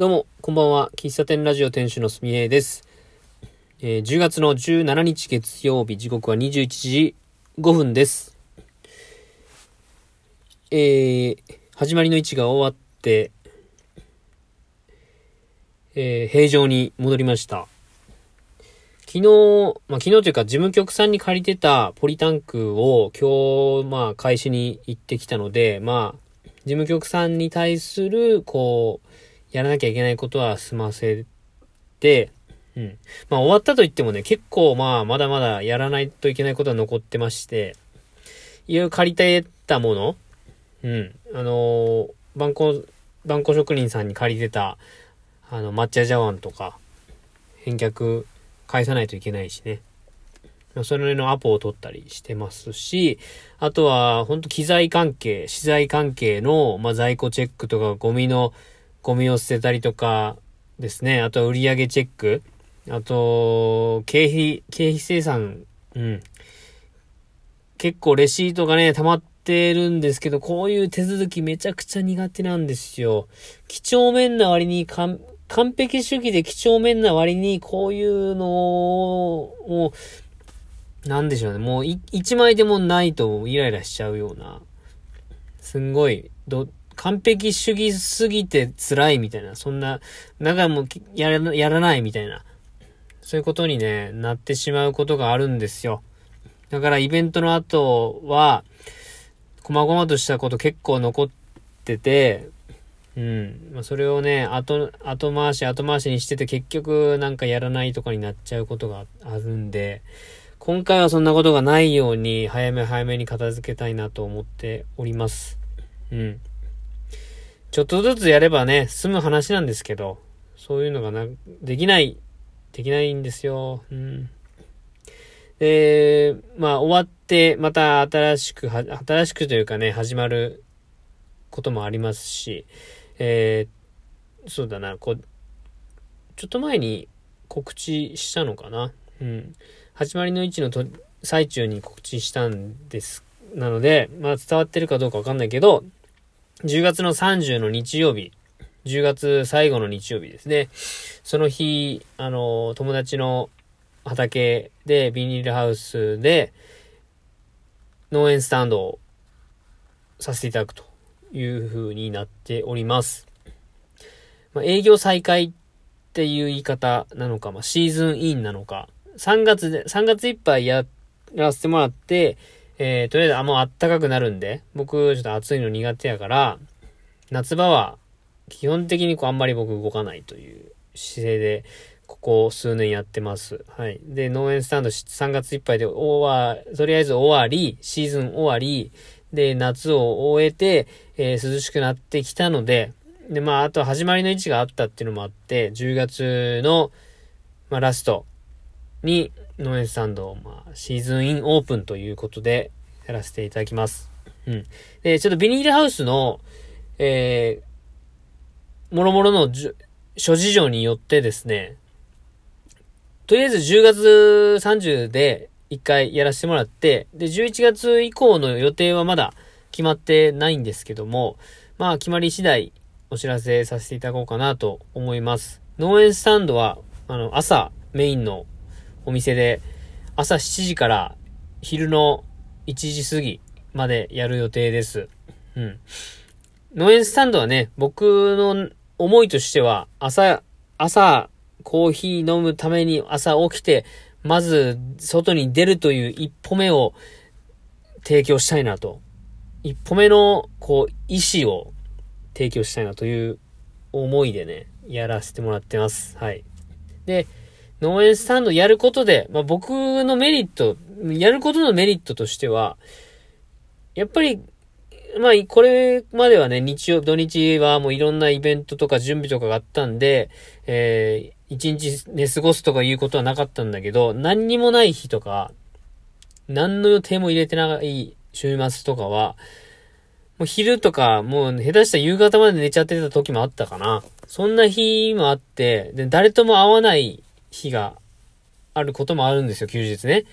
どうもこんばんは。喫茶店ラジオ店主のすみえです。10月の17日月曜日、時刻は21時5分です。始まりの位置が終わって、平常に戻りました。昨日というか事務局さんに借りてたポリタンクを今日返しに行ってきたので、事務局さんに対するやらなきゃいけないことは済ませて、終わったと言ってもね、結構まだまだやらないといけないことは残ってまして、いろいろ借りてたもの、番工職人さんに借りてた、抹茶茶碗とか、返却返さないといけないしね。それのアポを取ったりしてますし、あとは、資材関係の、在庫チェックとか、ゴミを捨てたりとかですね。あとは売上チェック。あと、経費精算。結構レシートがね、溜まってるんですけど、こういう手続きめちゃくちゃ苦手なんですよ。几帳面な割に、完璧主義で几帳面な割に、こういうのを、もう一枚でもないとイライラしちゃうような、すんごい、完璧主義すぎて辛いみたいな、そんな、やらないみたいな、そういうことにね、なってしまうことがあるんですよ。だからイベントの後は、細々としたこと結構残ってて、それをね、後回しにしてて、結局やらないとかになっちゃうことがあるんで、今回はそんなことがないように、早めに片付けたいなと思っております。ちょっとずつやればね、済む話なんですけど、そういうのができないんですよ。で、終わって、また新しくというかね、始まることもありますし、ちょっと前に告知したのかな。始まりの位置の最中に告知したんです。なので、伝わってるかどうかわかんないけど、10月の30の日曜日、10月最後の日曜日ですね。その日、友達の畑で、ビニールハウスで、農園スタンドをさせていただくという風になっております。営業再開っていう言い方なのか、シーズンインなのか、3月いっぱいやらせてもらって、とりあえずもうあったかくなるんで、僕ちょっと暑いの苦手やから、夏場は基本的にあんまり僕動かないという姿勢で、ここ数年やってます。はい。で、農園スタンド3月いっぱいでとりあえず終わり、シーズン終わり、で、夏を終えて、涼しくなってきたので、で、あと始まりの位置があったっていうのもあって、10月の、ラスト、に農園スタンドを、シーズンインオープンということでやらせていただきます。で、ちょっとビニールハウスの、諸々の諸事情によってですね、とりあえず10月30で一回やらせてもらって、で、11月以降の予定はまだ決まってないんですけども、決まり次第お知らせさせていただこうかなと思います。農園スタンドは、朝メインのお店で朝7時から昼の1時過ぎまでやる予定です。農園スタンドはね、僕の思いとしては朝コーヒー飲むために朝起きて、まず外に出るという一歩目を提供したいなと。一歩目の意思を提供したいなという思いでね、やらせてもらってます。はい。で、農園スタンドやることで、僕のメリット、やることのメリットとしては、やっぱり、これまではね、土日はもういろんなイベントとか準備とかがあったんで、一日寝過ごすとかいうことはなかったんだけど、何にもない日とか、何の予定も入れてない週末とかは、もう昼とか、もう下手したら夕方まで寝ちゃってた時もあったかな。そんな日もあって、で、誰とも会わない、日があることもあるんですよ、休日ね。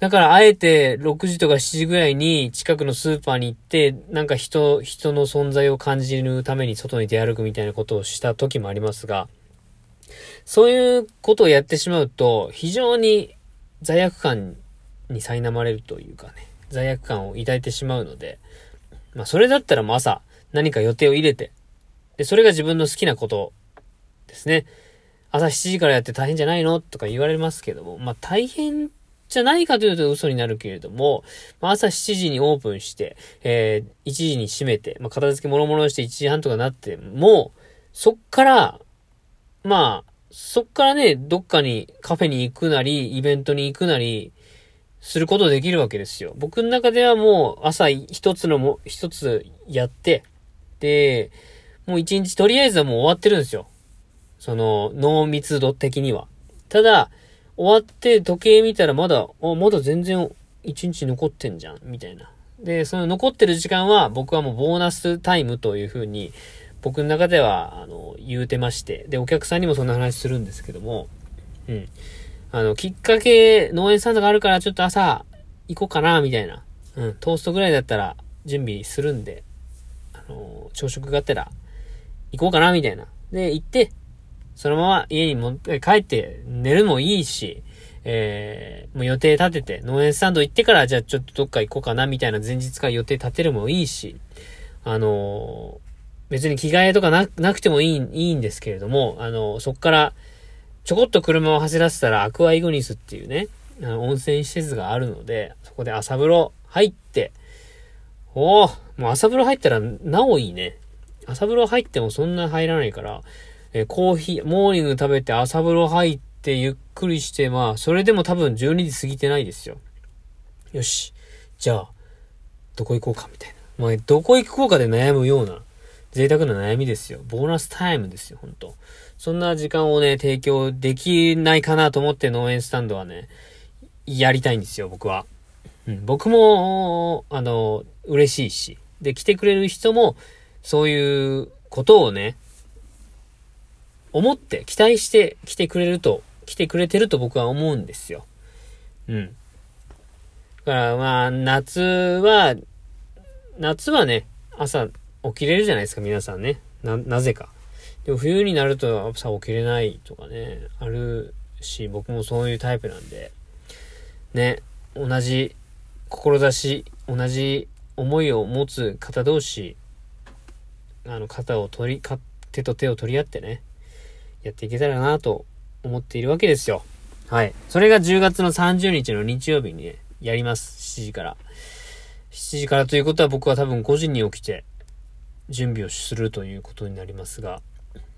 だからあえて6時とか7時ぐらいに近くのスーパーに行ってなんか人の存在を感じるために外に出歩くみたいなことをした時もありますが、そういうことをやってしまうと非常に罪悪感に苛まれるというかね、罪悪感を抱いてしまうので、まあそれだったらもう朝何か予定を入れて、でそれが自分の好きなことですね。朝7時からやって大変じゃないのとか言われますけども、まあ大変じゃないかというと嘘になるけれども、朝7時にオープンして、1時に閉めて、片付けもろもろして1時半とかなっても、そっからね、どっかにカフェに行くなり、イベントに行くなり、することできるわけですよ。僕の中ではもう朝一つやって、で、もう一日とりあえずはもう終わってるんですよ。その、濃密度的には。ただ、終わって時計見たらまだ全然一日残ってんじゃん、みたいな。で、その残ってる時間は僕はもうボーナスタイムというふうに、僕の中では、言うてまして。で、お客さんにもそんな話するんですけども、うん。きっかけ、農園さんとかあるからちょっと朝行こうかな、みたいな。うん、トーストぐらいだったら準備するんで、朝食がてら行こうかな、みたいな。で、行って、そのまま家にも帰って寝るもいいし、もう予定立てて、農園スタンド行ってからじゃあちょっとどっか行こうかなみたいな前日から予定立てるもいいし、別に着替えとかなくてもいいんですけれども、そっからちょこっと車を走らせたらアクアイグニスっていうね、温泉施設があるので、そこで朝風呂入って、もう朝風呂入ったらなおいいね。朝風呂入ってもそんな入らないから、コーヒー、モーニング食べて朝風呂入ってゆっくりして、それでも多分12時過ぎてないですよ。よし。じゃあ、どこ行こうかみたいな。どこ行こうかで悩むような、贅沢な悩みですよ。ボーナスタイムですよ、ほんと。そんな時間をね、提供できないかなと思って農園スタンドはね、やりたいんですよ、僕は。うん、僕も、嬉しいし。で、来てくれる人も、そういうことをね、思って、期待して来てくれてると僕は思うんですよ。うん。だから夏はね、朝起きれるじゃないですか、皆さんね。なぜか。でも冬になると朝起きれないとかね、あるし、僕もそういうタイプなんで、ね、同じ志、同じ思いを持つ方同士、手と手を取り合ってね、やっていけたらなと思っているわけですよ。はい。それが10月の30日の日曜日にね、やります。7時からということは僕は多分5時に起きて準備をするということになりますが。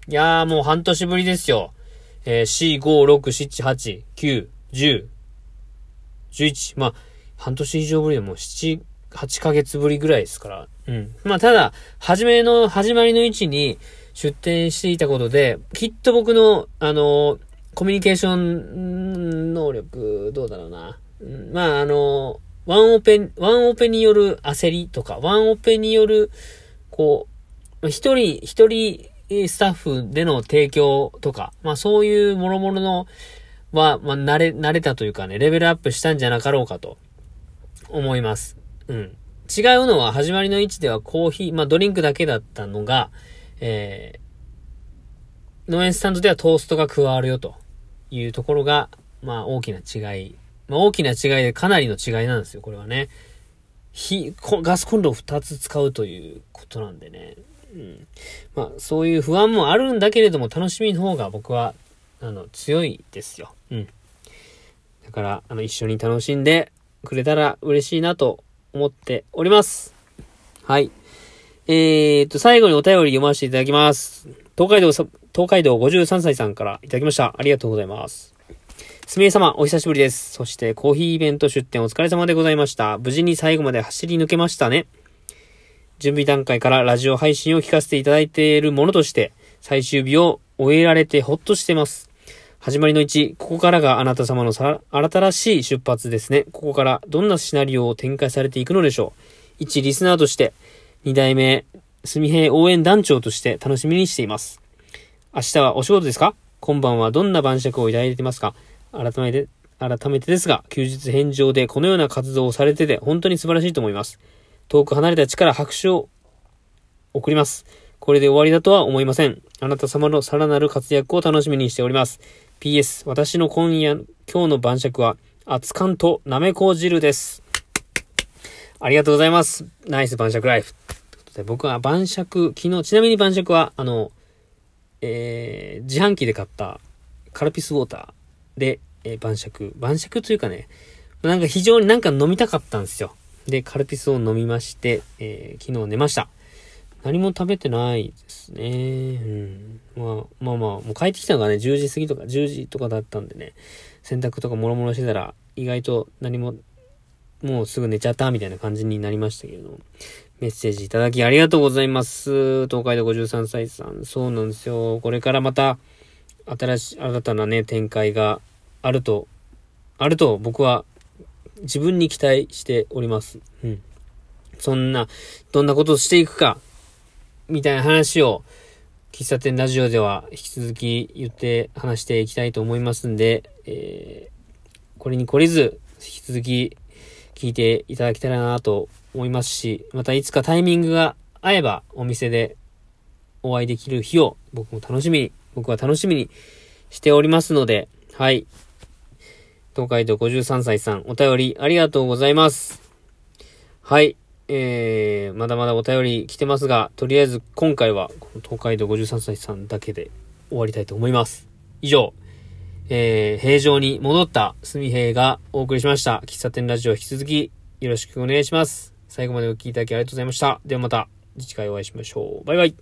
いやーもう半年ぶりですよ。4、5、6、7、8、9、10、11。半年以上ぶりでもう8ヶ月ぶりぐらいですから。うん。ただ、始まりの位置に、出店していたことで、きっと僕の、コミュニケーション能力、どうだろうな。ワンオペによる焦りとか、ワンオペによる、一人スタッフでの提供とか、そういう諸々のは、慣れたというかね、レベルアップしたんじゃなかろうかと、思います。うん。違うのは、始まりの位置ではコーヒー、ドリンクだけだったのが、農園スタンドではトーストが加わるよというところが、大きな違いでかなりの違いなんですよ、これはね。ガスコンロを2つ使うということなんでね。うん。そういう不安もあるんだけれども、楽しみの方が僕は、強いですよ。うん。だから、一緒に楽しんでくれたら嬉しいなと思っております。はい。最後にお便り読ませていただきます。東海道53歳さんからいただきました。ありがとうございます。すみえ様、お久しぶりです。そして、コーヒーイベント出店お疲れ様でございました。無事に最後まで走り抜けましたね。準備段階からラジオ配信を聞かせていただいているものとして、最終日を終えられてほっとしています。始まりの1、ここからがあなた様の新しい出発ですね。ここからどんなシナリオを展開されていくのでしょう。1、リスナーとして、2代目、すみへい応援団長として楽しみにしています。明日はお仕事ですか？今晩はどんな晩酌をいただいていますか？改めて、改めてですが、休日返上でこのような活動をされてて本当に素晴らしいと思います。遠く離れた地から拍手を送ります。これで終わりだとは思いません。あなた様のさらなる活躍を楽しみにしております。PS、私の今日の晩酌は、熱燗となめこ汁です。ありがとうございます。ナイス晩酌ライフ。僕は晩酌、ちなみに晩酌は、自販機で買ったカルピスウォーターで、晩酌というかね、なんか非常になんか飲みたかったんですよ。で、カルピスを飲みまして、昨日寝ました。何も食べてないですね。うん、もう帰ってきたのがね、10時過ぎとか、10時とかだったんでね、洗濯とかもろもろしてたら、意外と何も、もうすぐ寝ちゃったみたいな感じになりましたけれども、メッセージいただきありがとうございます。東海道53歳さん、そうなんですよ。これからまた、新たなね、展開があると僕は自分に期待しております。うん。そんな、どんなことをしていくか、みたいな話を喫茶店ラジオでは引き続き話していきたいと思いますんで、これに懲りず引き続き聞いていただけたらなと思いますし、またいつかタイミングが合えばお店でお会いできる日を僕は楽しみにしておりますので、はい。東海道53歳さん、お便りありがとうございます。はい。まだまだお便り来てますが、とりあえず今回はこの東海道53歳さんだけで終わりたいと思います。以上、平常に戻ったすみへいがお送りしました。喫茶店ラジオ引き続きよろしくお願いします。最後までお聞きいただきありがとうございました。ではまた次回お会いしましょう。バイバイ。